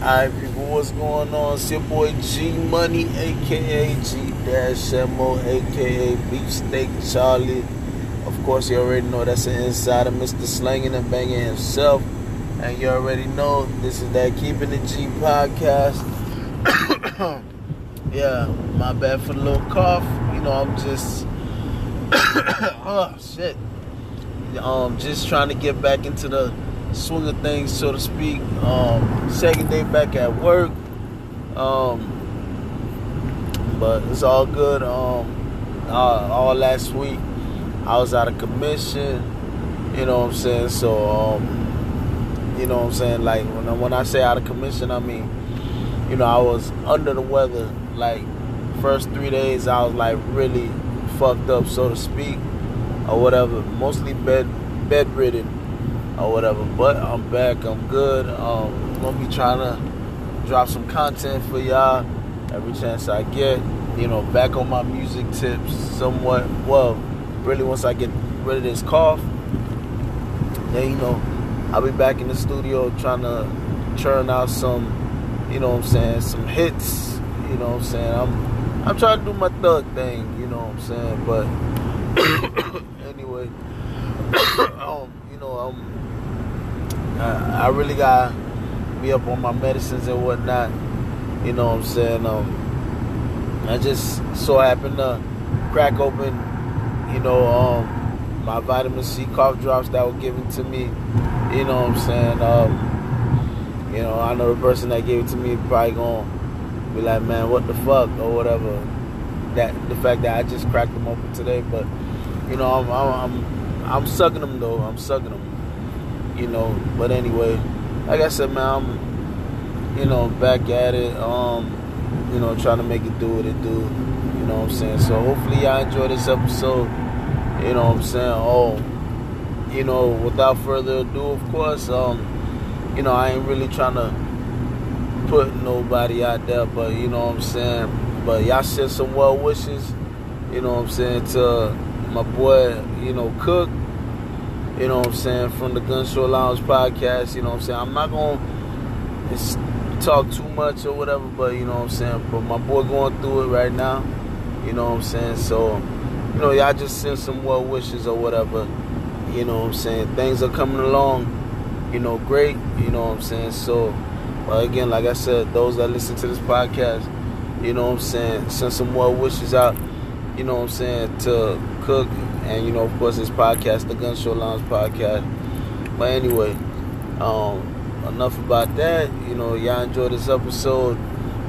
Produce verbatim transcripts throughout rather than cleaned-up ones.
Alright, people, what's going on? It's your boy G Money, aka G M O, aka Beefsteak Charlie. Of course, you already know that's the inside of Mister Slangin' and Bangin' himself. And you already know this is that Keepin' It G podcast. Yeah, my bad for the little cough. You know, I'm just. Oh, shit. Um, just trying to get back into the swing of things, so to speak. Um, second day back at work, um, but it's all good. Um, uh, all last week I was out of commission. You know what I'm saying? So, um, you know what I'm saying? Like when I, when I say out of commission, I mean, you know, I was under the weather. Like first three days, I was like really fucked up, so to speak, or whatever. Mostly bed bedridden. Or whatever, but I'm back, I'm good. Um, I'm gonna be trying to drop some content for y'all every chance I get, you know, back on my music tips somewhat. Well, really, once I get rid of this cough, then, you know, I'll be back in the studio trying to churn out some, you know what I'm saying, some hits, you know what I'm saying. I'm, I'm trying to do my thug thing, you know what I'm saying, but anyway, um, you know, I'm I, I really gotta be up on my medicines and whatnot. You know what I'm saying? Um, I just so happened to crack open, you know, um, my vitamin C cough drops that were given to me. You know what I'm saying? Um, you know, I know the person that gave it to me probably gonna be like, man, what the fuck, or whatever. That the fact that I just cracked them open today, but you know, I'm I'm I'm, I'm sucking them though. I'm sucking them. You know, but anyway, like I said, man, I'm, you know, back at it, um, you know, trying to make it do what it do, you know what I'm saying, so hopefully y'all enjoy this episode, you know what I'm saying. Oh, you know, without further ado, of course, um, you know, I ain't really trying to put nobody out there, but, you know what I'm saying, but y'all send some well wishes, you know what I'm saying, to my boy, you know, Cook. You know what I'm saying, from the Gun Show Lounge podcast. You know what I'm saying, I'm not gonna talk too much or whatever, but you know what I'm saying, but my boy going through it right now, you know what I'm saying, so, you know, y'all just send some well wishes or whatever, you know what I'm saying, things are coming along, you know, great, you know what I'm saying, so, well, again, like I said, those that listen to this podcast, you know what I'm saying, send some well wishes out, you know what I'm saying, to Cook. And, you know, of course, this podcast, the Gun Show Lounge podcast. But anyway, um, enough about that. You know, y'all enjoy this episode.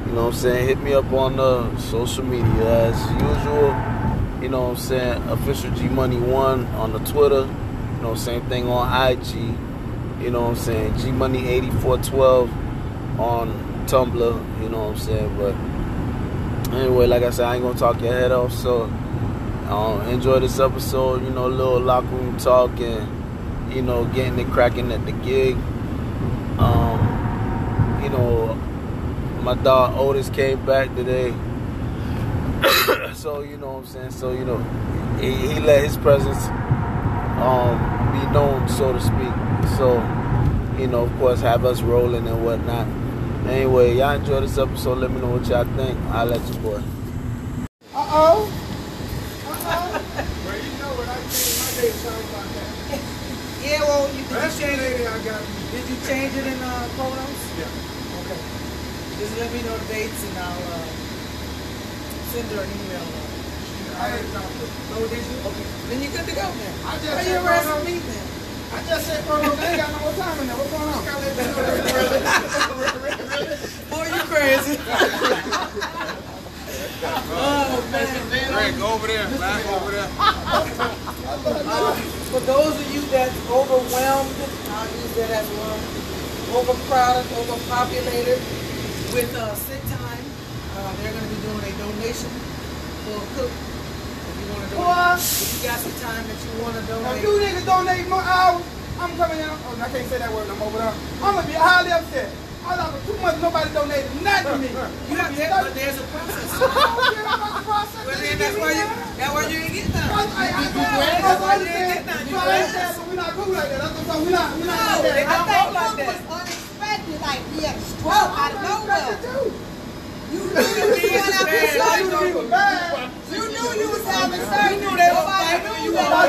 You know what I'm saying? Hit me up on the social media as usual. You know what I'm saying? Official G Money one on the Twitter. You know, same thing on I G. You know what I'm saying? G Money eighty-four twelve on Tumblr. You know what I'm saying? But anyway, like I said, I ain't going to talk your head off, so... Um, enjoy this episode, you know, little locker room talk and, you know, getting it cracking at the gig. Um, you know, my dog Otis came back today. So, you know what I'm saying? So, you know, he, he let his presence um, be known, so to speak. So, you know, of course, have us rolling and whatnot. Anyway, y'all enjoy this episode. Let me know what y'all think. I'll let you boy. Uh-oh. Yeah, well, you did you change it? I got did you change it in uh, photos? Yeah. Okay. Just let me know the dates and I'll uh, send her an email. Uh, I didn't know. No, did you? Okay. Then you're good to go, man. I just Why said photos. Me, man? I just said photos. I ain't got no more time in there. What's going on? Boy, you crazy. Oh, man. Greg, go over there. Back over there. For those of you that's overwhelmed, I'll use that as well, overcrowded, overpopulated with uh, sick time, uh, they're going to be doing a donation for a cook. If you want to donate, if you got some time that you want to donate. If you niggas donate more hours, I'm coming in. Oh, I can't say that word no more, but I'm going to be highly upset. I was out for two months, nobody donated nothing to me. You have to, but there's a process. I don't care about the process. Well, then that's why you, that's why you didn't get none. That's why you didn't get none. You said, but we're not good like that. That's why we're not, we're not like that. I think it was unexpected, like, yeah, twelve. I yourself. You knew you was having sex. You knew you was having sex. You knew they were fighting. You thought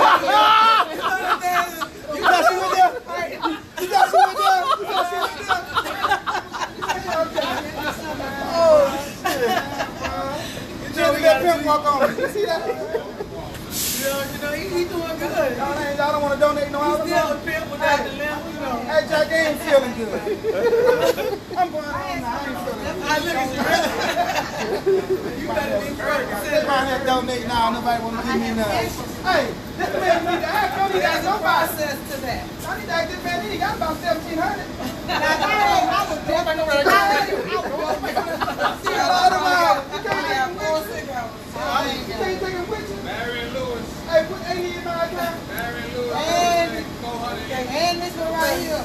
she was there? You thought she was there? You thought she was there? Oh, shit. You just let pimp walk on. You see that? You know, you know, he, he doing good. Y'all don't want to donate no house. Still a pimp without the limp, you know. Hey, Jackie, I ain't feeling good. I'm going on. I ain't feeling good. I look at you really. You better be great. Sit around here donating now. Nobody want to give me nothing. Hey, this man need to act. Y'all need to act. There's a process to that. Y'all need to act. This man need to got about seventeen hundred dollars. Now, I was deaf. I know where I got it. I was deaf. See, all the while. You can't take him with you. You can't take him with you. Mary Lewis. Hey, put eighty in my account. Barry Lewis. And, and this one right here. I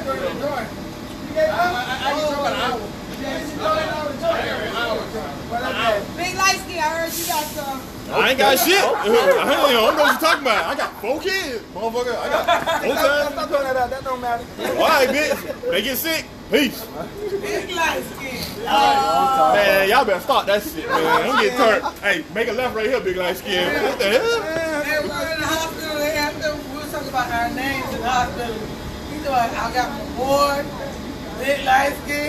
gave him Jordan. You gave him? I gave him an hour. James, you gave him an hour. But okay. Big Lightsky, I heard you got some. I ain't got shit. I don't know what you're talking about. I got four kids, motherfucker. I got whole time. Stop throwing that out. That don't matter. All right, bitch. They get sick. Peace. Big Lightsky. Uh, man, y'all better stop that shit, man. I'm getting turned. Hey, make a left right here, Big Lightsky. What the hell? Man, we were in the hospital. They had to, we were talking about our names in the hospital. We thought I got my boy, Big Lightsky.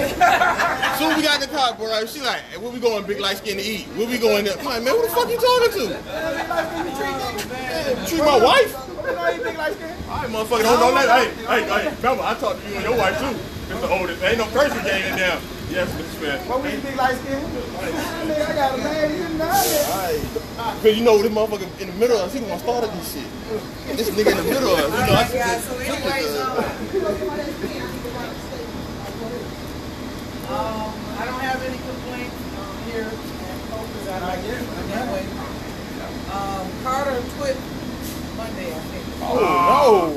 Soon we got the car, boy. Right? She like, hey, where we going, Big Lightsky, to eat? Where we going? To? Like, man, who the fuck you talking to? Man, treat my wife? What are you, Big Lightsky? All right, motherfucker, don't know that. Hey, hey, hey, remember, I talked to you and your wife, too. It's the oldest. There ain't no person game in there. Yes, Mister Smith. What would you think, light skin? I got a man. You know it. Because you know, this motherfucker in the middle of us, he gonna start at this shit. And this nigga in the middle of us, you know. I just, so anyway, so um, I don't have any complaints um, here. I like it. Anyway, um, Carter quit Monday, I think. Oh, oh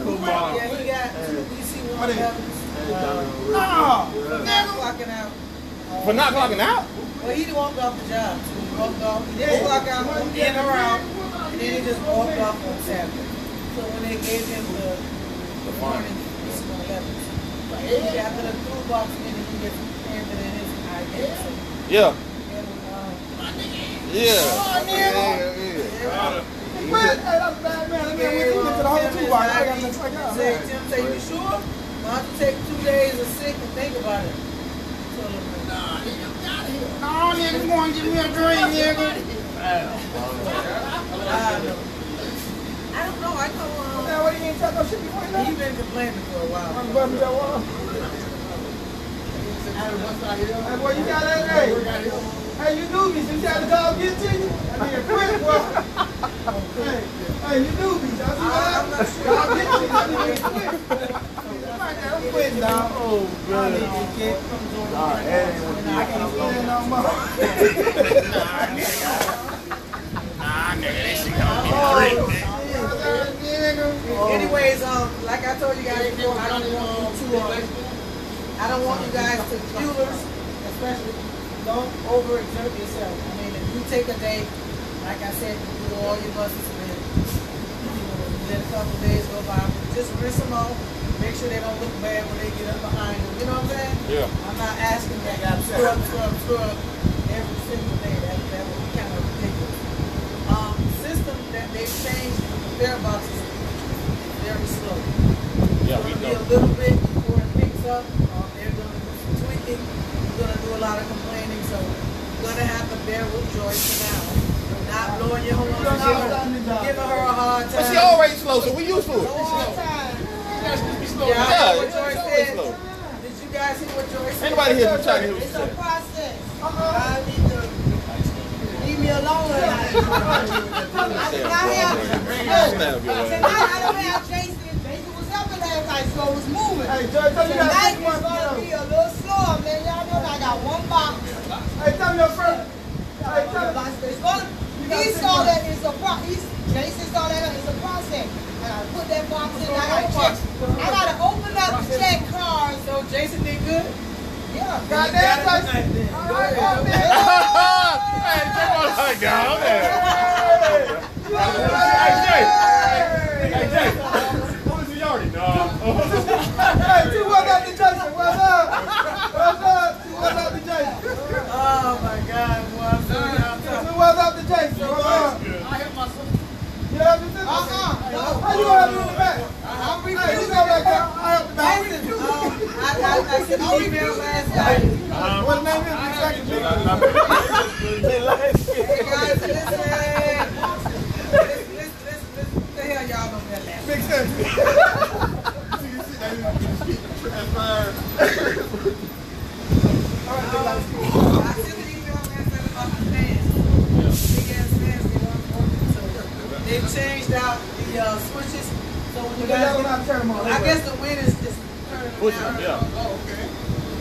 no! Yeah, he got to the D C one. Um, no, never clocking out. Um, For not clocking out? Well, he walked off the job. So he walked off. He didn't clock out in and around, and then he just walked off on Saturday. So when they gave him the, the warning, it's on eleven. But he got to the tool box, and he gets handed in his I D. So yeah. And, um, yeah. Oh, yeah. Yeah. Yeah. But hey, that's bad, man. I mean, when he went to the whole tool box, I got to check out. Say, Tim, say, you sure? I'll have to take two days of sick and think about it. So, nah, nigga, I'm out of here. Nah, nigga, come on, give me a drink, nigga. I don't know. I told him. Um, man, what, you ain't talking about shit before now? He's been complaining for a while. I'm busting that wall. Hey, boy, you got that, hey. Hey, you newbies, you got the dog get to you? I need a quick one. Hey, hey, you newbies, I see that. I'm not sure. I'll get you. I need a quick. I'm quitting, dog. Oh, God. I need you, kid. Nah, that ain't what you I can't stand no more. Nah, nigga. Nah, nigga, that shit gonna be great, nigga. Anyways, um, like I told you guys before, I don't want you to, um, I don't want you guys to, viewers, especially, don't overexert yourself. I mean, if you take a day, like I said, you do all your buses and then, let a couple days go by, just rinse them off. Make sure they don't look bad when they get up behind them. You know what I'm saying? Yeah. I'm not asking that guy to scrub, scrub, scrub every single day. That, that would be kind of ridiculous. Um, the system that they've changed for the fare boxes is very slow. Yeah, we know. It's going to be a little bit before it picks up. Um, they're going to do some tweaking. We're going to do a lot of complaining. So we're going to have to bear with Joyce for now. We're not blowing your horn. Giving her a hard time. But she always slow, so we used to it. Hard time. Yeah, yeah, what Joyce said. Did you guys hear what Joyce said? Anybody here from Chucky? It's a process. I need to leave me alone. I did not have tonight. I don't have Jason. Jason was up last night, so it was moving. Hey, Joyce, tell me tonight is gonna be a little slower, man. Y'all know I got one box. Hey, tell me your first. Hey, tell me. He saw that it's a process. Jason saw that it's a process. I gotta put that box in. I gotta check. I gotta open up and check cars. So Jason did good? Yeah. God damn, Jason. All right, go ahead. Hey, come on, like that. Hey, Jay. Hey, Jay. Who's the yardie? No. Hey, two, one up to Jason. What's up? What's the female last name? What's the name is? Hey guys, listen. Listen, listen, listen. What the hell y'all know that last name? Big sense. I sent an email last night about the fans. Big ass fans, they weren't working, so they've changed out the uh, switches. So when you guys, I guess the win is just turning around. Yeah. Oh, okay.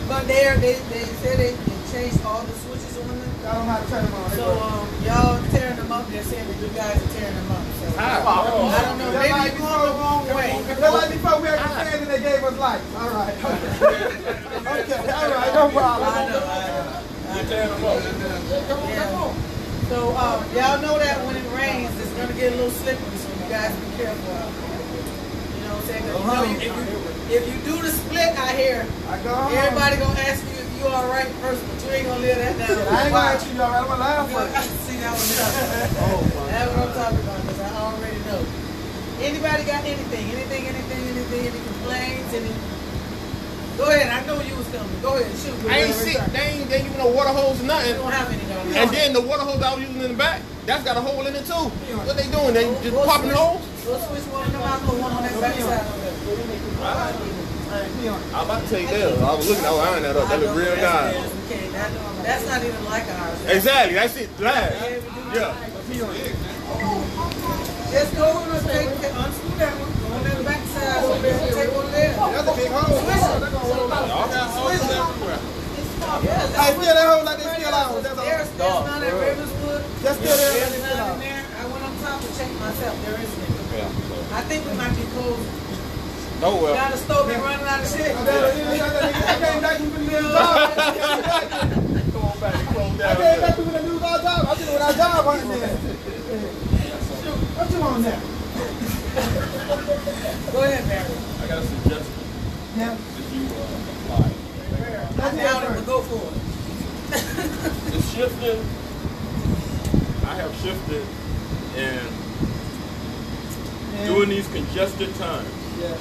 But they they they said they, they changed all the switches on them. Y'all don't have to turn them on. So um, y'all tearing them up. They're saying that you guys are tearing them up. So I, oh, I don't know. Maybe you're going the wrong way. That like before we had the fans and they gave us lights. All right. Okay. Okay. All right. No problem. I know. I know. You're tearing them up. Come on. Come on. So um, y'all know that when it rains, it's gonna get a little slippery. So you guys be careful out there. Uh-huh. You know, if, you, if you do the split out here, I go everybody gonna ask you if you all right first, but you ain't gonna live that down. I ain't gonna ask you all right. I'm gonna laugh. See that one. Oh my. That's what I'm talking about because I already know. Anybody got anything? Anything? Anything? Anything? Any complaints? Any? Go ahead. I know you was coming. Go ahead. Shoot. I ain't sick. They ain't even no water hose or nothing. We don't have any. Don't and then the water hose I was using in the back, that's got a hole in it too. What they doing? They just we'll popping holes? We'll switch one of them out for one on that back side. I'm about to take that. I was looking, I was eyeing that up. That look real nice. That's not even like ours. Exactly, that's it. Glad. Yeah. Just go and take unscrew that one. Go on that back side. Take one there. That's a big hole. Switch it. Yeah, I feel that hole like they still out. There's still none at Ravenswood. There's still none in there. I went on top to check myself. There isn't it. Yeah, so. I think we might be closed. No, well. Now the stove be running out of shit. I came back with the news all time. Come on back and close down. I came back with the news all time. I did it with our job on there. What you on now? Go ahead, Barry. I got a suggestion. Yeah. If you uh, apply. I doubt it, but go for it. The shifting, I have shifted, and yeah. during these congested times, yeah.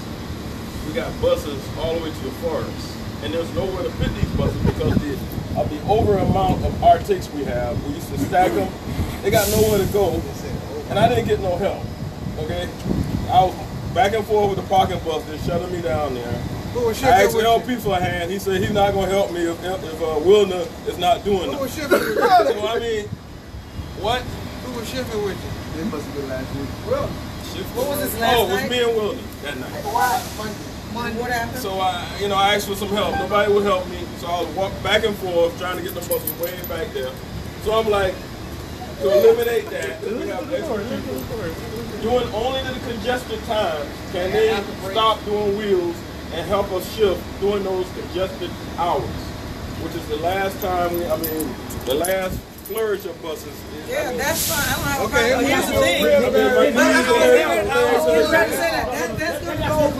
we got buses all the way to the forest, and there's nowhere to fit these buses because the, of the over amount of R T X we have. We used to stack them. They got nowhere to go, and I didn't get no help, okay? I was back and forth with the parking bus. They're shutting me down there. I asked L P for a hand. He said he's not going to help me if, if uh, Wilner is not doing it. So, I mean, what? Who was shifting with you? It must have been last week. Well, what was this last oh, night? Oh, it was me and Wilner that night. What? Monday. Monday. What happened? So, I, you know, I asked for some help. Nobody would help me. So I was walking back and forth trying to get the buses way back there. So I'm like, to eliminate that, we have extra people. Doing only in the congested times can they stop doing wheels and help us shift during those congested hours, which is the last time, we, I mean, the last flourish of buses. Is, yeah, I mean, that's fine. I don't have okay, a problem. Here's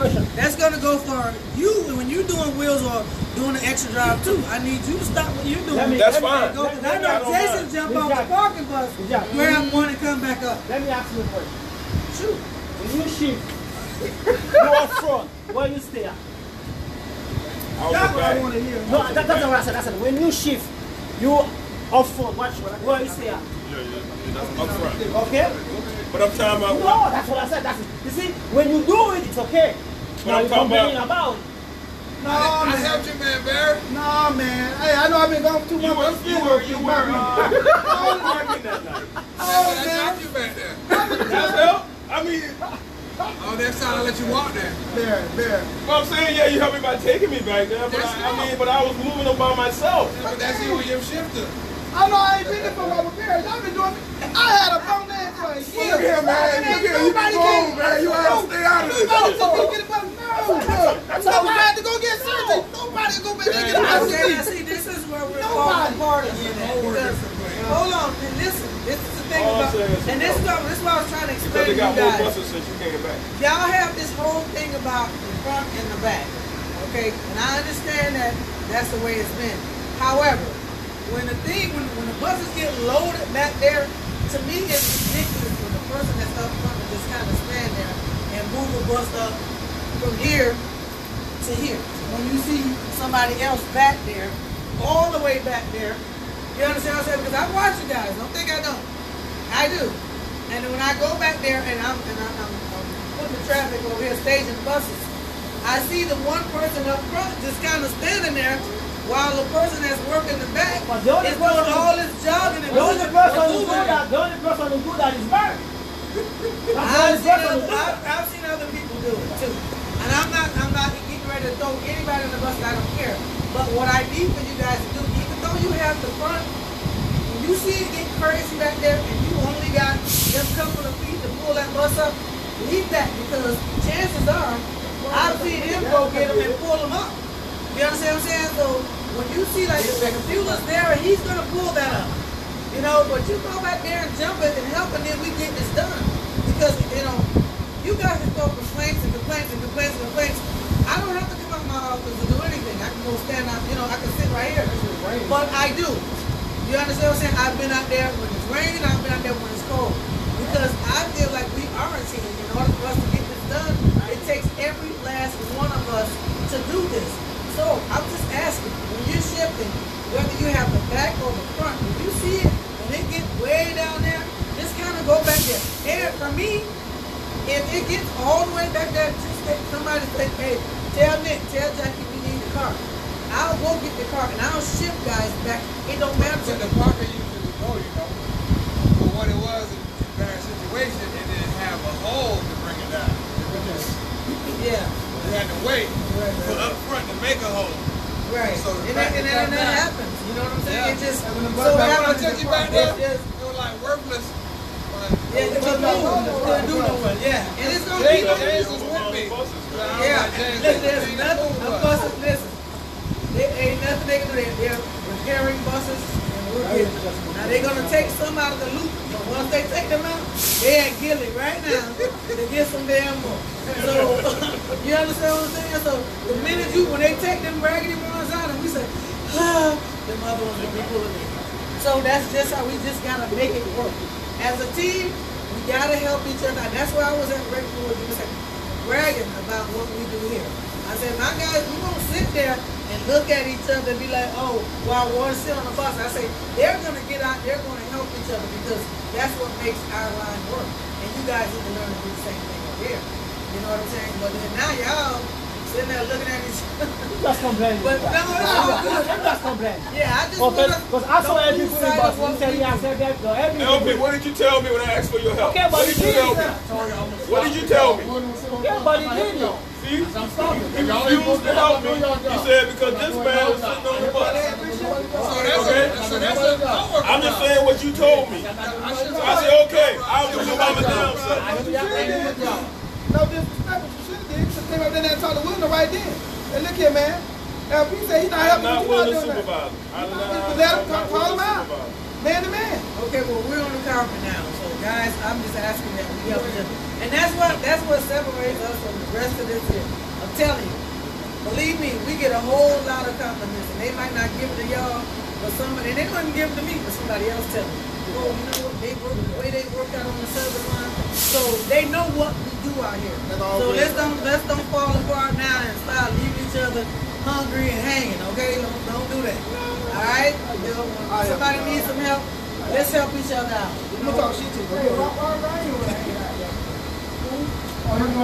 the thing. That's going to go for you when you're doing wheels or doing an extra drive, too. I need you to stop what you're doing. Me, that's fine. Go, let, I know Jason jump off the parking bus, grab one and come back up. Let me ask you a question. Shoot. When you shift, you are front. Where you stay at? That's what I want to hear. No, that, that's not what I said. I said when you shift, you up front. Watch where you stay at. Yeah, yeah, yeah, that's up front. Okay. But I'm talking about. No, what? That's what I said. That's it. You see, when you do it, it's okay. But now I'm talking about. about. No, I, I helped you, man, Barry. No, man. Hey, I know I've been gone too much. I'm still working. You were. You were. Uh, I was working that night. Oh, man. I helped you back there. That's help. I mean. Oh, that's how I let you walk there. There, there. Well, I'm saying, yeah, you helped me by taking me back there, but I, I mean, but I was moving them by myself. Yeah, but that's you with your shifter. I know I ain't been there for my repairs. I've been doing it. I had a phone there for a year. Look here, man. Look here. You can go on, man. You have to stay out of this. No, nobody had to go get surgery. Nobody go back there and get a hospital. Okay, now, see, this is where we're all part of it. Hold on, and listen, this is the thing about, and this is what I was trying to explain to you guys. Because they got more buses since you came back. Y'all have this whole thing about the front and the back, okay? And I understand that that's the way it's been. However, when the thing, when, when the buses get loaded back there, to me it's ridiculous when the person that's up front will just kind of stand there and move the bus up from here to here. When you see somebody else back there, all the way back there, you understand what I'm saying? Because I watch you guys. Don't think I don't. I do. And when I go back there and I'm, and I'm, I'm, I'm putting the traffic over here, staging buses, I see the one person up front just kind of standing there while the person that's working the back well, the is doing all his jogging and doing the only person who do that is Barry. I've, I've, I've seen other people do it too. And I'm not, I'm not getting ready to throw anybody in the bus, I don't care. But what I need for you guys to do, even though you have the front, when you see it get crazy back there and you only got just a couple of feet to pull that bus up, leave that, because chances are I've seen him go get him and pull him up. You understand what I'm saying? So when you see like the computer's there, he's gonna pull that up. You know, but you go back there and jump it and help, and then we get this done. Because you know, you guys can throw complaints and complaints and complaints and complaints. I don't have to come out of my office to do anything. I can go stand up. You know, I can sit right here. But I do. You understand what I'm saying? I've been out there when it's raining. I've been out there when it's cold. Because I feel like we are a team. In order for us to get this done, it takes every last one of us to do this. So I'm just asking, when you're shifting, whether you have the back or the front, when you see it, when it gets way down there, just kind of go back there. And for me, if it gets all the way back there, just take somebody say, hey, tell Nick, tell Jackie we need the car. I'll go get the car and I'll shift guys back. It don't matter. So the parker used to go, you know. But what it was, it was a bad situation, it didn't have a hole to bring it down. Yeah. You had to wait right, right, for up front to make a hole. Right. So and that, and that, and that happens. You know what I'm saying? Yeah. It just so when I took you back there, it was like worthless. Yeah, it was no one. Couldn't do no one. Yeah. And it's gonna be no one. James was with me. Yeah. Listen, there's nothing. The buses, listen. There ain't nothing they can do. They're repairing buses, and we're getting them. Now they're gonna take some out of the loop. Once they take them out, they at Gilly right now to get some damn more. So, you understand what I'm saying? So, the minute you, when they take them raggedy ones out, and we say, ah, them other ones will be pulling in. So, that's just how we just gotta make it work. As a team, we gotta help each other. And that's why I was at Redwood, you said, bragging about what we do here. I said, my guys, we won't sit there and look at each other and be like, oh, while one's still on the bus. I say, they're gonna get out, they're gonna help each other, because that's what makes our line work. And you guys need to learn to do the same thing over here. You know what I'm saying? But then now y'all sitting there looking at each other. Just complaining. But no, no, no. Just complaining. Yeah, I just want to. Because I saw every food in bus. You said me, I said that. L P, what did you tell me when I asked for your help? Okay, what did you tell me? What did you tell me? Yeah, but he did know. See? You refused to help me. You said because this man was sitting on the bus. So that's okay. So that's a, I'm just saying what you told me. I said, okay, I'll do your mama down. So. No disrespect, but you should have did. You should have came up in there and talked to Wilner right then. And look here, man. L P said he's not helping you. I'm not willing to supervise him. I'm not. Let him call him out. Man to man. Okay, well, we're on the carpet now. So, guys, I'm just asking that we help each other. And that's what, that's what separates us from the rest of this here. I'm telling you. Believe me, we get a whole lot of compliments. And they might not give it to y'all, but somebody, and they wouldn't give it to me, but somebody else tell me. Oh, you know what? They work, the way they work out on the southern line. So, they know what we do out here. So let's don't let's don't fall apart now and start leaving each other hungry and hanging, okay? Don't, don't do that. Alright? You know, somebody needs some help, let's help each other out. You know?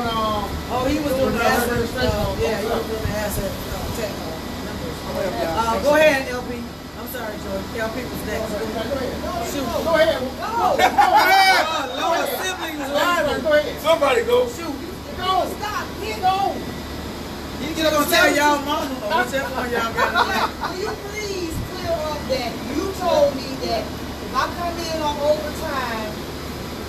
Oh, he was doing the asset. Uh, yeah, he was doing the asset uh, tech uh, numbers. Go ahead, L P. Sorry, George. Y'all people's next. Go ahead. Shoot. Go ahead. No. Go ahead. Oh, Lord, siblings live. Go ahead. Somebody go. Shoot. Go. Stop. Get on. You just gonna tell y'all mama or whatever on y'all got. Will you please clear up that you told me that if I come in on overtime,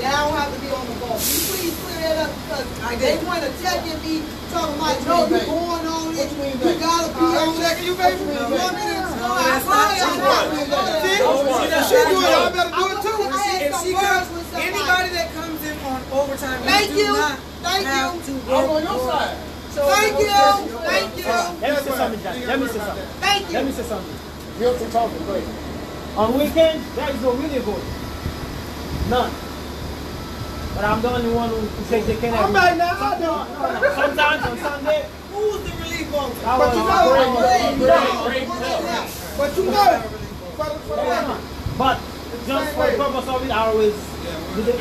that I don't have to be on the ball. Will you please clear that up? Because they want to check in me talking like, no, you're going on it. You gotta be on checking you, baby. No, that's not too much. She do it, I better do it too. If she comes, anybody that comes in on overtime, thank you, thank you. I'm on your side. Thank you, thank you. Let me say something, Jack. Let me say something. Thank you. Let me say something. Guilty talking, please. On weekends, there is no video goal. None. But I'm the only one who says they can't. I'm right now. Sometimes on Sunday. Who's the relief? But you know, but you know, but just for the purpose of it, I always,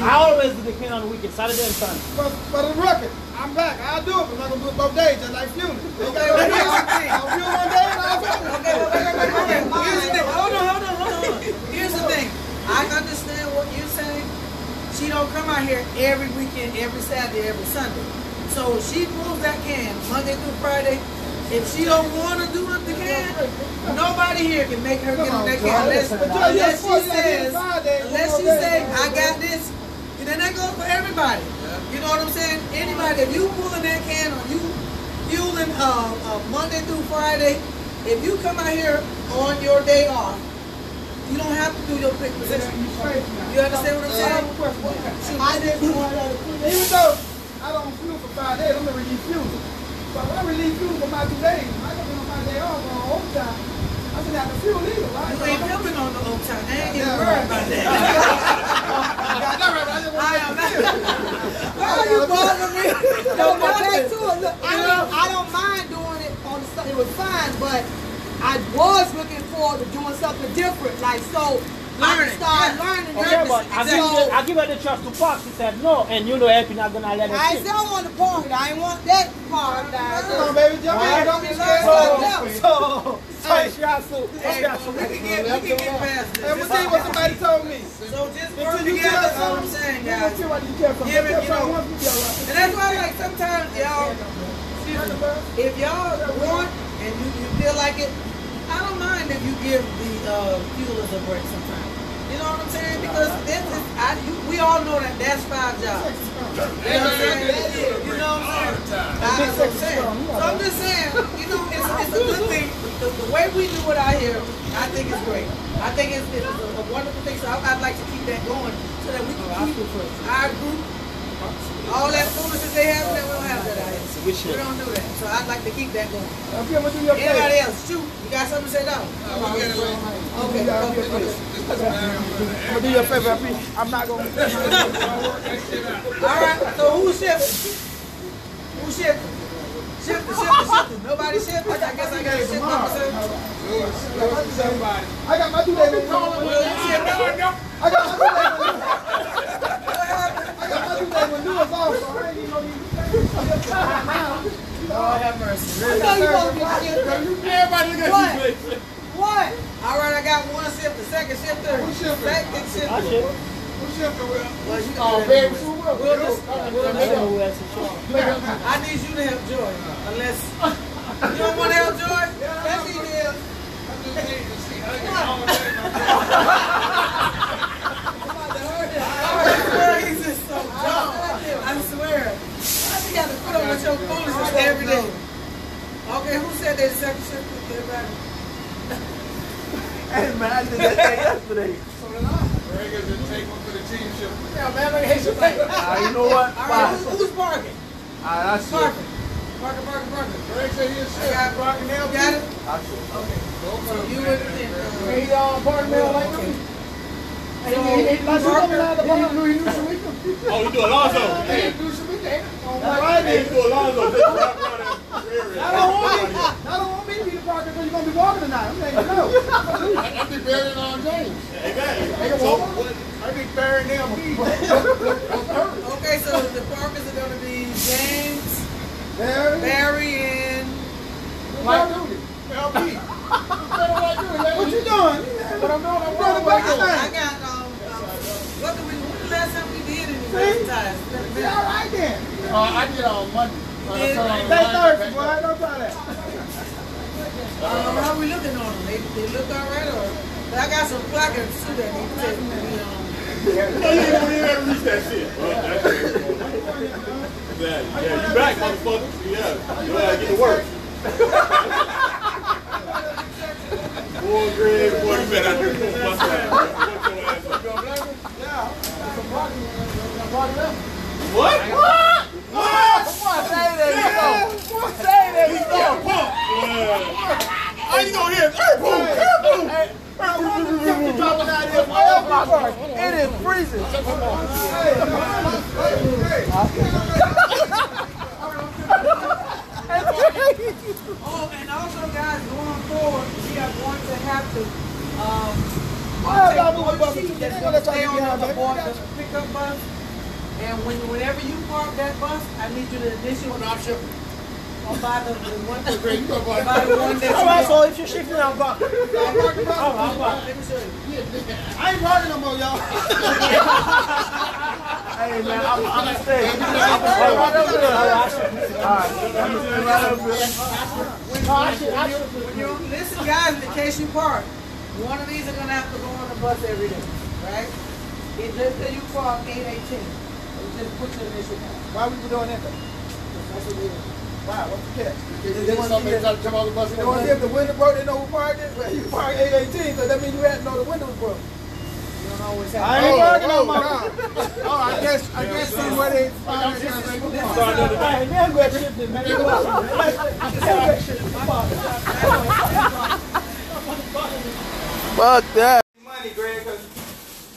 I always depend on the weekend, Saturday and Sunday. For the record, I'm back. I'll do it, but I'm not gonna do it both days, just like funeral. Okay, okay, okay. I'll do it one day and I'll do it. Okay, okay, okay, okay. Here's the thing. Hold on, hold on, hold on. Here's the thing. I understand what you're saying. She don't come out here every weekend, every Saturday, every Sunday. So she pulls that can Monday through Friday. If she don't want to do it the can, nobody here can make her get on that can unless, unless she says, unless she says, I got this. And then that goes for everybody. You know what I'm saying? Anybody, if you pulling that can or you fueling uh, uh, Monday through Friday, if you come out here on your day off, you don't have to do your pick position. You understand what I'm saying? I didn't want to even though I don't fuel for five days, I'm gonna relieve fuel. But when I relieve fuel for my two days, I don't want my day off on overtime. I didn't have to fuel either. Right? You ain't helping on the overtime. I ain't even worried about that. Why are you bothering me? Don't go back to it. Look, I don't, I don't mind doing it on the Sunday. It was fine, but I was looking forward to doing something different. Like, so learning. I started yeah. learning. Okay, but I, so, give the, I give her the trust to park. She said no, and you know F, not going to let her I sit. Still want to park. I ain't want that park. Come on, baby. Jump in. Don't be scared. So, hey, so, hey, so we can get, we can get past this. Let me tell you what somebody told me. So just work together, you that's all I'm saying, guys. Give it, you know. And that's why, like, sometimes y'all, if y'all want and you, you feel like it, I don't mind if you give the uh, fuelers a break sometimes. You know what I'm saying? Because this is, I, you, we all know that that's five jobs. You know what I'm saying? You know what I'm saying? That's what I'm saying. So I'm just saying, you know, it's, it's a good thing. The, the way we do it out here, I think it's great. I think it's, it's a, a wonderful thing. So I, I'd like to keep that going so that we can keep our group. All that foolishness they have, they don't have that out here. We don't do that. So I'd like to keep that going. Anybody else? Shoot. You got something to say now? Okay. Okay. I'll do your favor, I'm not going to. Alright, so who's shifting? Who's shifting? Shifting, shifting, shifting. Nobody shifting? I guess I got to shift up, sir. I got my two days in calling. I got my two days in doing also. I ain't going to be Lord have mercy. I know you're going to be shifting. Everybody look at you, please. What? All right, I got one shifter, second shifter, who shifter? Second shifter. I shift. Who shifter will? Well, you know, Barry, who will? We'll just, uh, we'll just. I need you to help Joy, unless you don't want to help Joy. Yes, he did. I just need to see her get all day. I'm about to hurt him. I swear he's just so dumb. I swear. I just got to put up with your foolishness every day. Okay, who said that second shifter? Everybody. Hey man, I did that thing yesterday. So did I. Greg is going to take one for the team ship. Yeah man, I hate your thing. Alright, you know what? All right, who's, who's barking? Alright, I see. Barking. Barking, barking, barking. Greg said he's shit. I got barking now. You got it? I see. Okay. Go for so you with the team. He don't bark now like me. Hey, he didn't do Shamika. He knew Shamika. Oh, he do Alonzo. He didn't do Shamika. Alright, he do Alonzo. I don't want it. I don't want it. Because you're going to be walking tonight. I'm saying, no. I think Barry and um, James. Exactly. So, I think Barry and them. Okay, so the partners are going to be James, Barry, Barry and L P. What you doing? What I'm doing, I'm running back at night. I got, um, um, what did we, what's the last time we did in the last time? See, all right then. Uh, I did on uh, Monday. That's Thursday, boy. Don't try that. Um, how we looking on them? They, they look all right, or? But I got some placards too that need to take me on. You don't even have to reach that shit. Yeah, yeah, you back, motherfucker. Yeah, you gotta get to work. Boy, Greg, boy, you better not do this much. What? What? What? What? Say that, what? Say that, what? Yeah. All you gonna hear is air boom, air boom. It is freezing. Oh, and also, guys, going forward, we are going to have to um, yeah, take more sheets that's going to stay on the board, the pickup bus. And when, whenever you park that bus, I need you to initial an option. Or by the, the one that you go by. All right, so if you're shifting, I'll park. I'll park the bus. Oh, I'll park. Let me show you. I ain't riding no more, y'all. Hey, man, I'm, I'm going to stay. I'm right over there. All right. I'm going to stay right over there. Listen, guys, in case you park, one of these are going to have to go on the bus every day, right? It's just that you park eight eighteen. Just put your initial down. Why are we doing that? That's what we do. Wow, what's the catch? Because they want to see if the window broke, they know who parked it. Well, you parked eight eighteen, so that means you had to know the window was broke. You don't always have to. I ain't parking on my car. Oh, I guess, I guess see where they find it. I'm glad you shifted, man. I'm glad you shifted. Fuck that. Money, Greg, because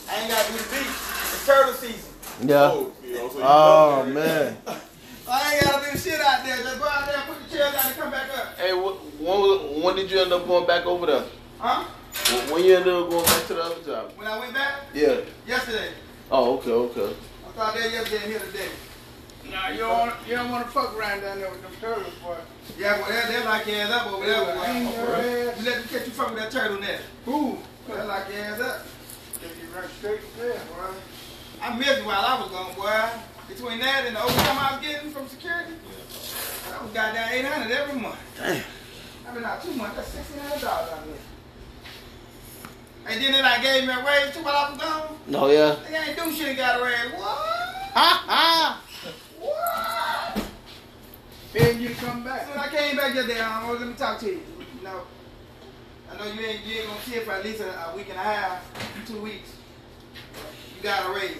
I ain't got to do the beach. It's turtle season. Yeah. Oh, man. I ain't gotta do shit out there. Just go out there, put the chair down, and come back up. Hey, when when did you end up going back over there? Huh? When you ended up going back to the other job? When I went back? Yeah. Yesterday. Oh, okay, okay. I was out there yesterday and here today. Nah, you don't you don't want to fuck around down there with them turtles, boy. Yeah, well, they're, they're like your ass up over there. Let them catch you fucking with that turtle net. Ooh, they're like your ass up. If you run straight to there, boy. I missed it while I was gone, boy. Between that and the overtime I was getting from security, I was goddamn eight hundred every month. Damn. I've been out two months. That's sixteen hundred dollars out there. And then they like gave me a raise too while I was gone. No, yeah. They ain't do shit. Got a raise. What? Ha ha. What? Then you come back. When I came back yesterday, I was let me talk to you. You know, I know you ain't you ain't gonna see it for at least a, a week and a half, two weeks. You got a raise.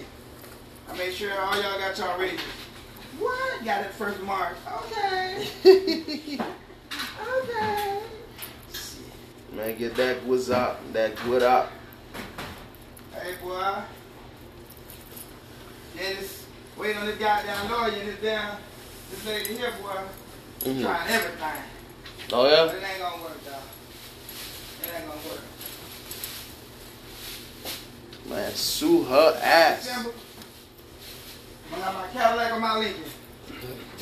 I made sure all y'all got y'all ready. What? Got it first March. Okay. Okay. Man, get that woods up. That wood up. Hey, boy. Yeah, just wait on this goddamn lawyer and this damn, this lady here, boy. Mm-hmm. Trying everything. Oh, yeah? But it ain't gonna work, dog. It ain't gonna work. Man, sue her ass. Remember? I got my Cadillac or my Lincoln.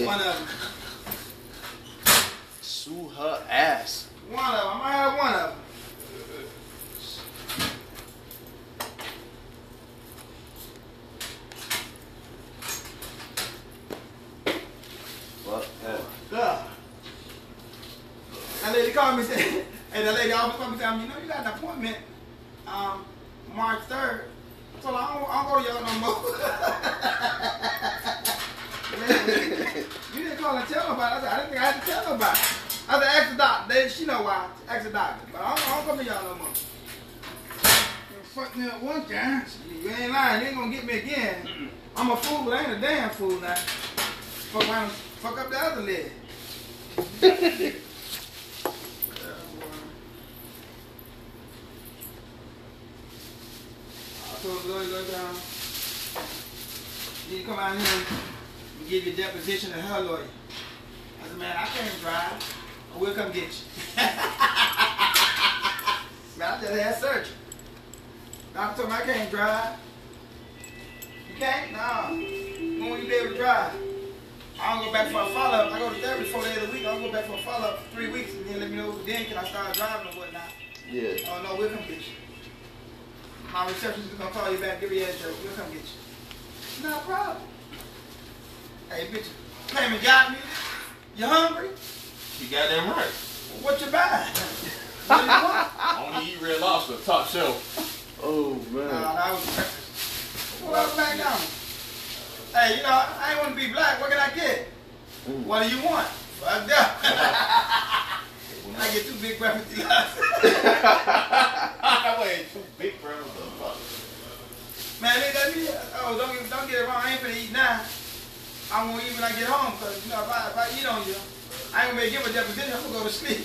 One of them. Sue her ass. One of them. I might have one of them. What? Yeah. That lady called me and said, and that lady always called me and said, you know, you got an appointment um, March third. So I don't, I don't go to y'all no more. Man, you didn't call and tell nobody. I said, I didn't think I had to tell nobody. I said, ask the doctor. They, she know why. Ask the doctor. But I don't, I don't come to y'all no more. You fucked me up one time. You ain't lying. You ain't gonna get me again. Mm-mm. I'm a fool, but I ain't a damn fool now. Fuck, around, fuck up the other leg. So go, go down. You come out here and give your deposition to her lawyer. I said, man, I can't drive. I will come get you. Man, I just had surgery. Doctor told me I can't drive. You can't? No. When will you be able to drive? I don't go back for a follow-up. I go to therapy four days a week. I don't go back for a follow-up for three weeks and then let me know then can I start driving or whatnot. Yeah. Oh no, we'll come get you. My receptionist is gonna call you back, give your ass joke. We'll come get you. No problem. Hey, bitch, you came and got me. You hungry? You goddamn right. What you buy? What do you want? I only eat Red Lobster, top shelf. Oh, man. Nah, that was breakfast. What else back down? Hey, you know, I ain't wanna be black. What can I get? Mm. What do you want? Fuck that. I get two big breakfast. I weigh two big breakfast. Man, they let me. Oh, don't get, don't get it wrong. I ain't finna eat now. I won't eat when I get home, cause you know if I, if I eat on you, I ain't gonna give a deposition. I'm gonna go to sleep.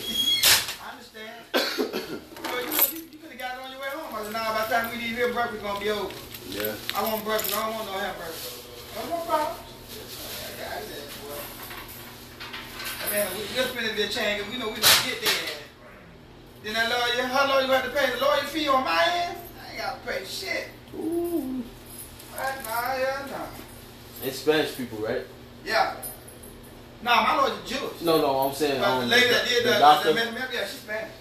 I understand. You, you, you could have got it on your way home. I said, nah. By the time we leave here, breakfast gonna be over. Yeah. I want breakfast. I don't want no hamburger. No problem. I got that, boy. I Man, we just finna be a change, and we know we don't get there. Then that lawyer, how long you have to pay the lawyer fee on my end? I ain't gotta pay shit. Ooh. Right, nah, yeah, nah. It's Spanish people, right? Yeah. Nah, my lawyer's Jewish. No, no, I'm saying. But um, the lady that did the, the, doctor? the, the, the yeah, she's Spanish.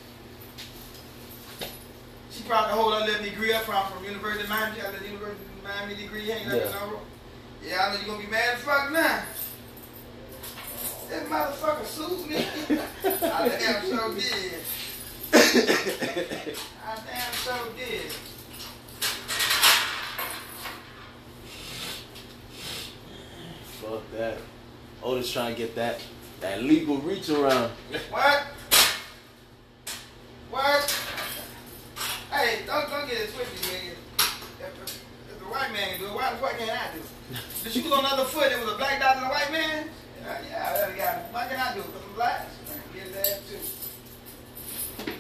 She probably hold her little degree up from from University of Miami. She got the University of Miami degree. Ain't nothing yeah. over. Yeah, I know you're gonna be mad as fuck now. This motherfucker sues me. I damn sure did. I damn sure did. Fuck that. Otis trying to get that that legal reach around. What? What? Hey, don't don't get it twisted, man. If, if the white man can do it, why the fuck can't I do it? Did you go on the other foot? It was a black doctor and a white man. Yeah, yeah, I got it. Why can't I do it? Cause I'm black. I can get that too.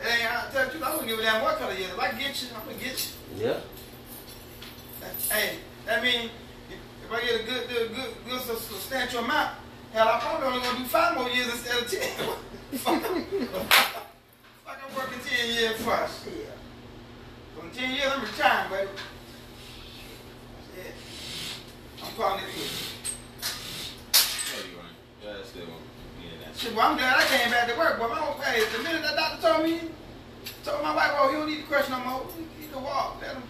Hey, I tell you, I wouldn't give a damn what color you is. If I get you, I'm gonna get you. Yeah. Hey, that means if I get a good, good, good, good substantial amount, hell, I probably only gonna do five more years instead of ten. Fuck. Like I'm working ten years first. Yeah. From ten years I'm retiring, baby. Yeah. I'm calling it good. Hey, you right. Yeah, that's good one. Yeah, that's good. Shit, well, I'm glad I came back to work, but my old hey, the minute that doctor told me, told my wife, oh, he don't need the crutch no more. He can walk. Let him.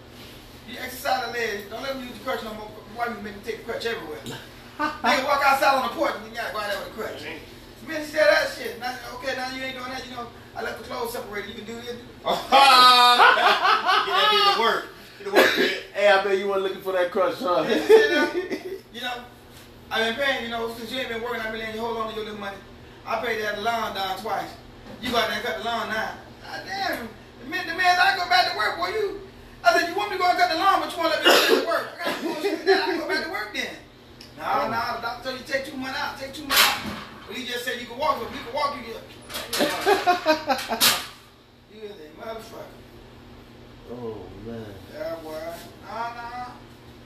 You exercise the legs. Don't let him use the crutch no more. My wife make him take the crutch everywhere. They walk outside on the porch and you gotta go out there with the crutch. The minute she said that shit, now, okay, now you ain't doing that, you know. I left the clothes separated. You can do this. Oh, yeah, that did the work. Did the work. Hey, I bet you weren't looking for that crush, huh? You know, I've been paying, you know, since you ain't been working, I've been letting you hold on to your little money. I paid that lawn down twice. You got there and cut the lawn now. God damn. The minute the man, I go back to work, boy, you. I said, you want me to go and cut the lawn, but you want to let me do the work. I got to bullshit that. I go back to work then. No, no, the doctor told you take two months out. Take two months out. But he just said you can walk, but if you can walk, you get. You is a motherfucker. Oh man. Yeah, boy. Nah, nah.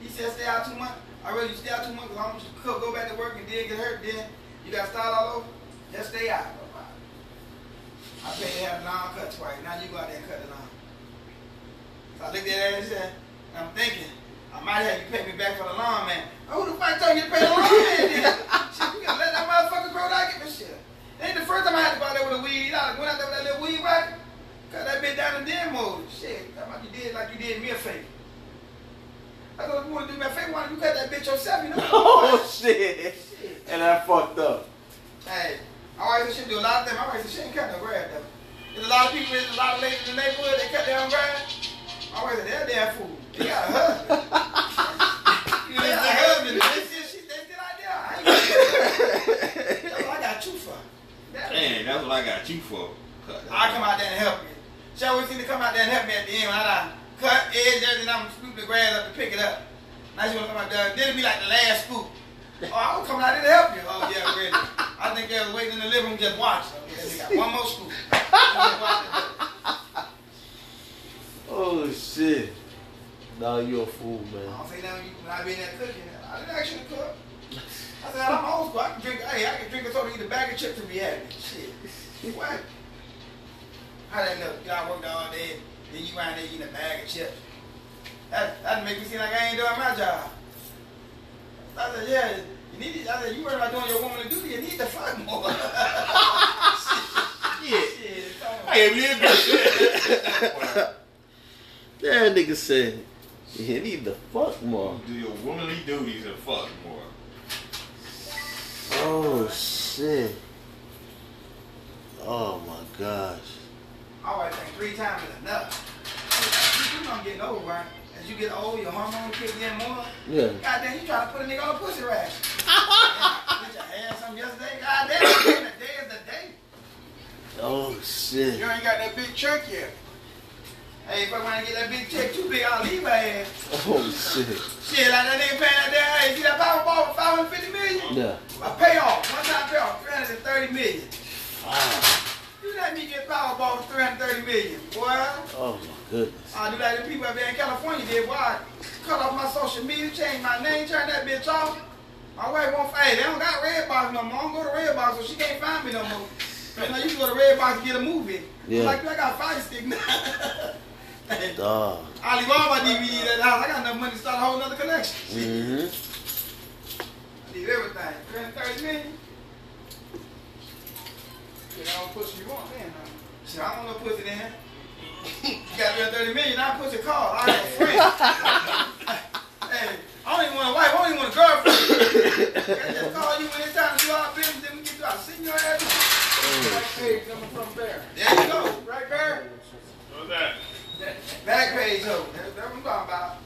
He said stay out two months. I really stay out two months. Cause I want you to cook, go back to work, and then get hurt. Then you gotta start all over. Just stay out. I paid to have a long cut twice. Now you go out there and cut the lawn. So I looked at that and said, and I'm thinking, I might have you pay me back for the lawn, man. Oh, who the fuck told you to pay the lawn, man? Then shit, you gotta let that motherfucker grow like it, but shit. Ain't the first time I had to go out there with a weed. I went out there with that little weed, right? Cut that bitch down in den mode. Shit, talking about you did like you did me a favor. I thought if you want to do me a favor, why don't you cut that bitch yourself, you know? Oh, shit. shit. And I fucked up. Hey, I always should do a lot of things. I always shouldn't cut no grass, though. There's a lot of people, there's a lot of ladies in the neighborhood, they cut their own grass. I always said, they're a damn fool. They got a husband. You know, they got a husband. They said, shit, they still out there. I ain't got a husband. I got two for. Dang, that's what I got you for. Cut. I come out there and help you. She always seem to come out there and help me at the end when I cut edge everything. I'm scooping the grass up to pick it up. Now she want to come out there. Then it'd be like the last scoop. Oh, I was coming out there to help you. Oh yeah, really. I think they was waiting in the living room just watching. Okay, they got one more scoop. Oh shit! Now you're a fool, man. I don't say that when I be in that cooking. I didn't actually cook. I said, I'm old school. I can drink, hey, I can drink a soda, eat a bag of chips and be happy. Shit. What? How that look? Y'all worked all day, then you out there eating a bag of chips. That, that'd make me seem like I ain't doing my job. I said, yeah, you need to, I said, you worried about doing your woman to do, you need to fuck more. Shit. Shit. I ain't living this shit. That nigga said, you need to fuck more. You do your womanly duties and fuck more. Oh shit! Oh my gosh! All right, like three times is enough. You don't get over, right? As you get old, your hormones kick in more. Yeah. Goddamn, you try to put a nigga on a pussy rash. Did your ass on yesterday? Goddamn, the day is the day. Oh shit! You ain't got that big check yet. Hey, if I want to get that big check too big, I'll leave my ass. Oh shit! Shit, like that nigga paying out there. Hey, see that Powerball for five hundred fifty million? Yeah. My payoff, one time payoff, three hundred thirty million. Wow. You let me get Powerball for three hundred thirty million, boy. Oh my goodness. I do like the people out there in California did. Boy, I cut off my social media, change my name, turn that bitch off. My wife won't fight. They don't got Red Box no more. I don't go to Red Box, so she can't find me no more. Right now, you can go to Red Box and get a movie. Yeah. I'm like, I got a fire stick now. Duh. I leave all my D V Ds at the house. I got enough money to start a whole nother collection. Mm-hmm. I leave everything. three hundred thirty million. Get all the pussy you want, man. Shit, I don't want no pussy in here. You got three hundred thirty million, I push a call. I have a friend. Hey, I don't even want a wife. I don't even want a girlfriend. I just call you when it's time to do our business, then we get you out. Sitting your ass. Back Page coming from Barry. There you go. Right, Barry? What's that? Back Page, though. That's what I'm talking about.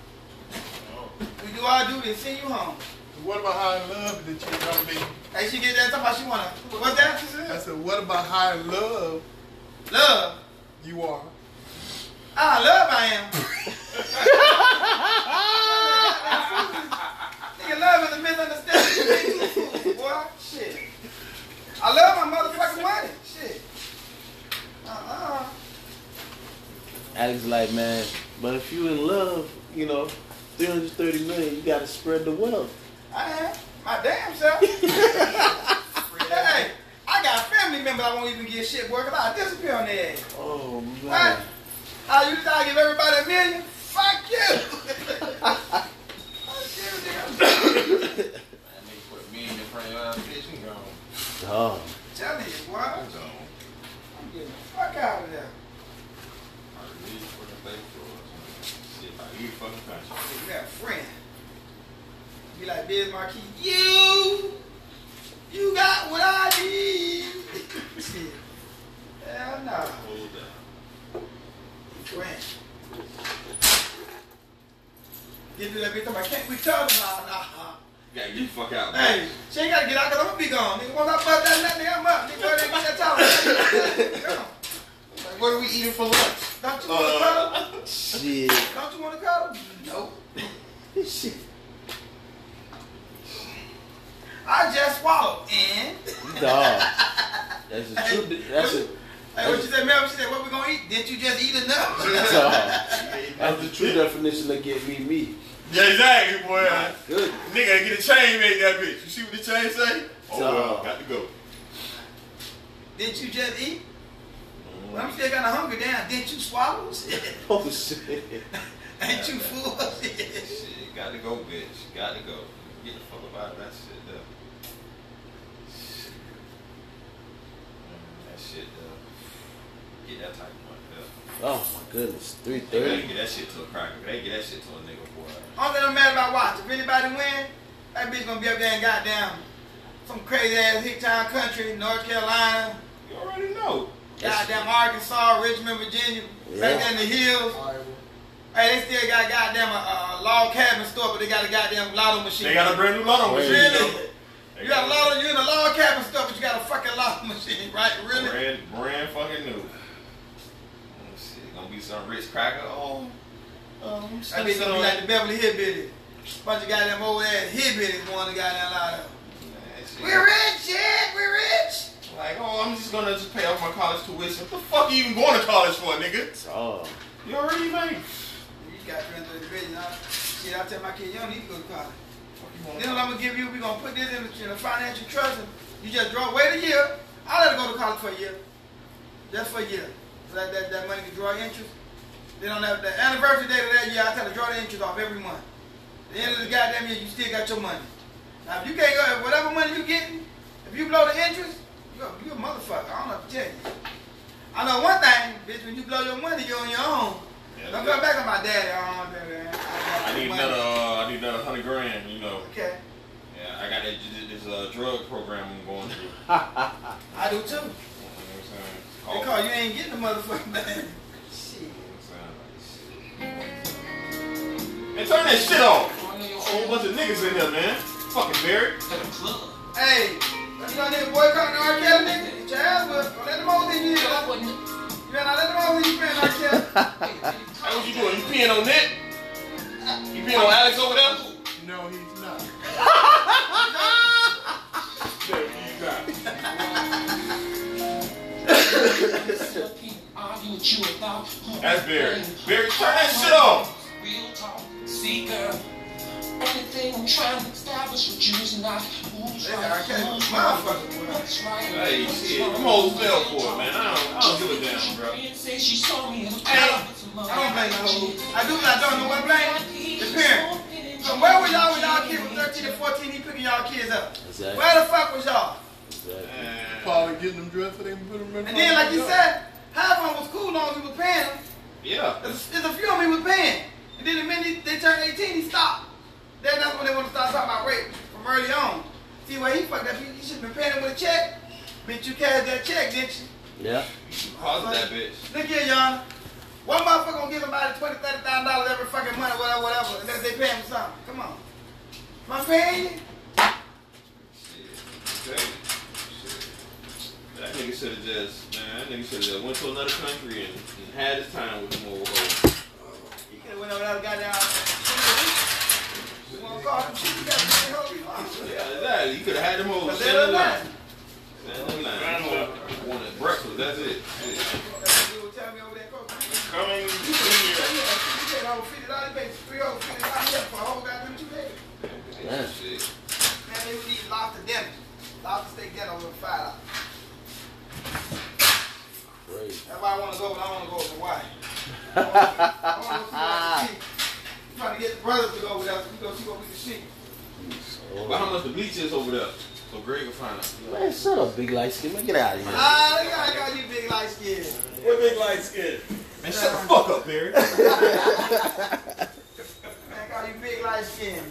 Oh. We do our duty and send you home. What about how in love did you love me? Hey, she get that talking about she want to. What's that? I said, what about how in love? Love? You are. I love I am. Nigga, love is a misunderstanding. Boy, shit. I love my motherfucking money. Shit. Uh-uh. Alex like, man, but if you in love, you know, three hundred thirty million, you got to spread the wealth. I am. My damn self. Hey, I got family members I won't even get shit working. I disappear on their ass. Oh, man. Right? How you thought I give everybody a million? Fuck you! I give a damn. Man, they put a million in front of your bitch and gone. Dumb. Tell you, boy. I'm getting the fuck out of there. I really put a thing for shit like you fucking country. You got a friend. You like Biz Marquis. You! You got what I need! Shit. Hell no. Hold up. Get to that bitch talking about, can't we tell them? Nah, nah, nah. You gotta get the fuck out, man. Hey, she ain't gotta get out, cause I'm gonna be gone. Nigga, once I fuck that nut, nigga, I'm up. Nigga, go ahead and get that towel. Like, what are we eating for lunch? Don't you wanna uh, cuddle? Shit. Don't you wanna cuddle? Nope. Shit. I just swallowed, and? Dog. That's a true, that's a... Hey, what you said, Mary? She said, what we gonna eat? Didn't you just eat enough? That's the true definition of get me me. Yeah, exactly, boy. Good. Nigga, get a chain made that bitch. You see what the chain say? Oh, so, well, got to go. Didn't you just eat? Mm. Well, I'm still kind of hungry down. Didn't you swallow? Oh, shit. Ain't you fool? Shit, got to go, bitch. Got to go. Get the fuck out of that shit, though. Shit. That shit, though. Get that type of money, though. Oh my goodness, three thirty. They ain't get that shit to a cracker. They ain't get that shit to a nigga, boy. I don't think I'm mad about watch. If anybody win, that bitch gonna be up there and goddamn some crazy ass hick town country, North Carolina. You already know. Goddamn Arkansas, Richmond, Virginia, yeah. Right there in the hills. Iowa. Hey, they still got goddamn a, a log cabin store, but they got a goddamn lotto machine. They got a brand new lotto machine. Really? You got a lotto. You in a log cabin store, but you got a fucking lotto machine, right? Really? Brand, brand fucking new. Gonna be some rich cracker. Oh, um, that bitch gonna be like the Beverly Hibdi. Bunch of goddamn old ass Hibdi going to goddamn lot of. We're rich, yeah, we're rich. Like, oh, I'm just gonna just pay off my college tuition. What the fuck are you even going to college for, nigga? Oh, you already made. You got three hundred million. Shit, I tell my kid, you don't need to go to college. What you then what I'm gonna give you, we gonna put this in a financial trust. And you just draw. Wait a year. I let her go to college for a year. Just for a year. That, that, that money can draw interest. Then on that, the anniversary date of that year, I tell her draw the interest off every month. At the end of the goddamn year, you still got your money. Now, if you can't go, if whatever money you getting, if you blow the interest, you're, you're a motherfucker. I don't know what to tell you. I know one thing, bitch, when you blow your money, you're on your own. Yeah, don't come back on my daddy. Oh, baby, I, I, need another, uh, I need another hundred grand, you know. Okay. Yeah, I got that, this uh, drug program I'm going through. I do too. Oh. Because you ain't getting the motherfucking thing. Shit. Man, turn that shit off. A whole bunch of niggas in here, man. Fucking Barry. Hey, don't you know nigga boycotting R. Kelly, nigga? Chaz, but don't let them all in you. You better not let them all in you, man, R. Kelly. Hey, what you doing? You peeing on Nick? You peeing on Alex over there? No, he's not. There you got it. That's Barry. Barry, turn that shit off. Real talk, seeker. everything I'm trying to establish with you is not who's right. I can't motherfucking what's right. Hey, shit, I'm old spell for it, man. I don't, I don't give a damn, bro. Say she saw me in the I don't, I don't blame the whole. I do not don't know what blame. The parent. So where were y'all when y'all kids were thirteen and fourteen? He picking y'all kids up. Exactly. Where the fuck was y'all? Exactly. And probably getting them dressed so they can put them in. And then, like you said, half of them was cool long as we were paying them. Yeah. There's, there's a few of them he was paying. And then the minute they turned eighteen, he stopped. Then that's when they want to start talking about rape from early on. See, why well, he fucked up, he, he should have been paying him with a check. Bitch, you cashed that check, didn't you? Yeah. Pause that bitch. Look here, y'all. One motherfucker gonna give somebody twenty thousand, thirty thousand dollars every fucking month, whatever, whatever, unless they pay him for something. Come on. Am I paying you? Shit. Okay. That nigga should have just, man, that nigga should have just went to another country and, and had his time with them old hoes. You could have went over there and got down. You want to call them shit, you got to pay hoes. Yeah, exactly. You could have had them hoes. Stand in line. Stand in line. You wanted breakfast, that's it. You would tell me over there, Cook. Come in. You paid over fifty dollars, baby. Three over fifty dollars for a whole goddamn two days. That shit. Man, they would eat lobster dinner. Lobster steak dinner over five dollars. That's why I want to go, but I want to go with Hawaii. I want to go with the sheep. I'm trying to get the brothers to go with us. We go see what we can see. But how much the bleach is over there? So Greg will find out. Man, shut up, big light skin. Man, get out of here. Ah, look how I got you big light skin. What big light skin? Man, shut the fuck up, Barry. Man, I got you big light skin.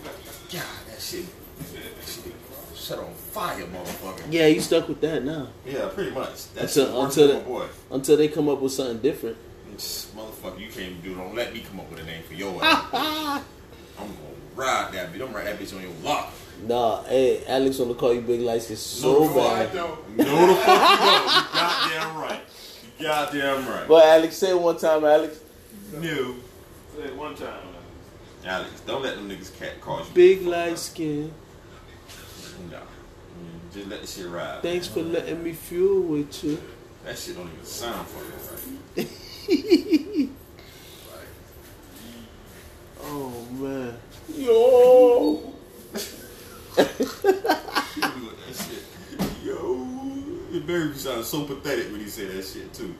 God, that shit. That shit. Set on fire, motherfucker. Yeah, you stuck with that now. Yeah, pretty much. That's until, until, they, boy. until they come up with something different. It's, motherfucker, you can't even do it. Don't let me come up with a name for your ass. I'm gonna ride that bitch. Don't ride that bitch on your lock. Nah, hey, Alex wanna call you Big Lights is so no, bad. No, the fuck you don't. You goddamn right. You goddamn right. But Alex, say it one time, Alex. No. Say it one time, Alex. Alex, don't let them niggas cat call you Big Light Skin. No. Just let the shit ride. Thanks for letting me fuel with you. That shit don't even sound fucking right. Right. Oh, man. Yo! That shit. Yo! It Barry sounds so pathetic when he said that shit, too.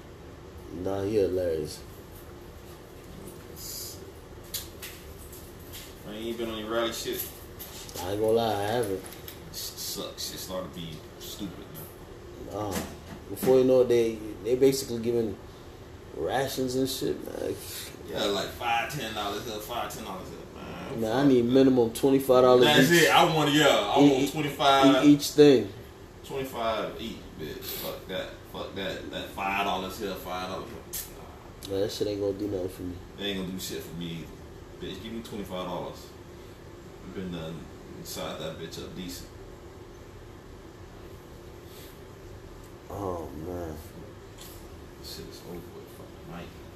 Nah, he hilarious. I ain't been on any rally shit. I ain't gonna lie, I haven't. Sucks. Shit started being stupid now. Nah. Before you know it, they they basically giving rations and shit, man. Yeah, like five, ten dollars here, five, ten dollars here, man. Man, I need minimum twenty five dollars. That's each. it. I want yeah, I e- want twenty five each thing. Twenty five each, bitch. Fuck that. Fuck that. That five dollars here, five dollars. Nah. That shit ain't gonna do nothing for me. They ain't gonna do shit for me either. Bitch, give me twenty five dollars. I've been done inside that bitch up decent. Oh man. Shit's over with fucking Mike.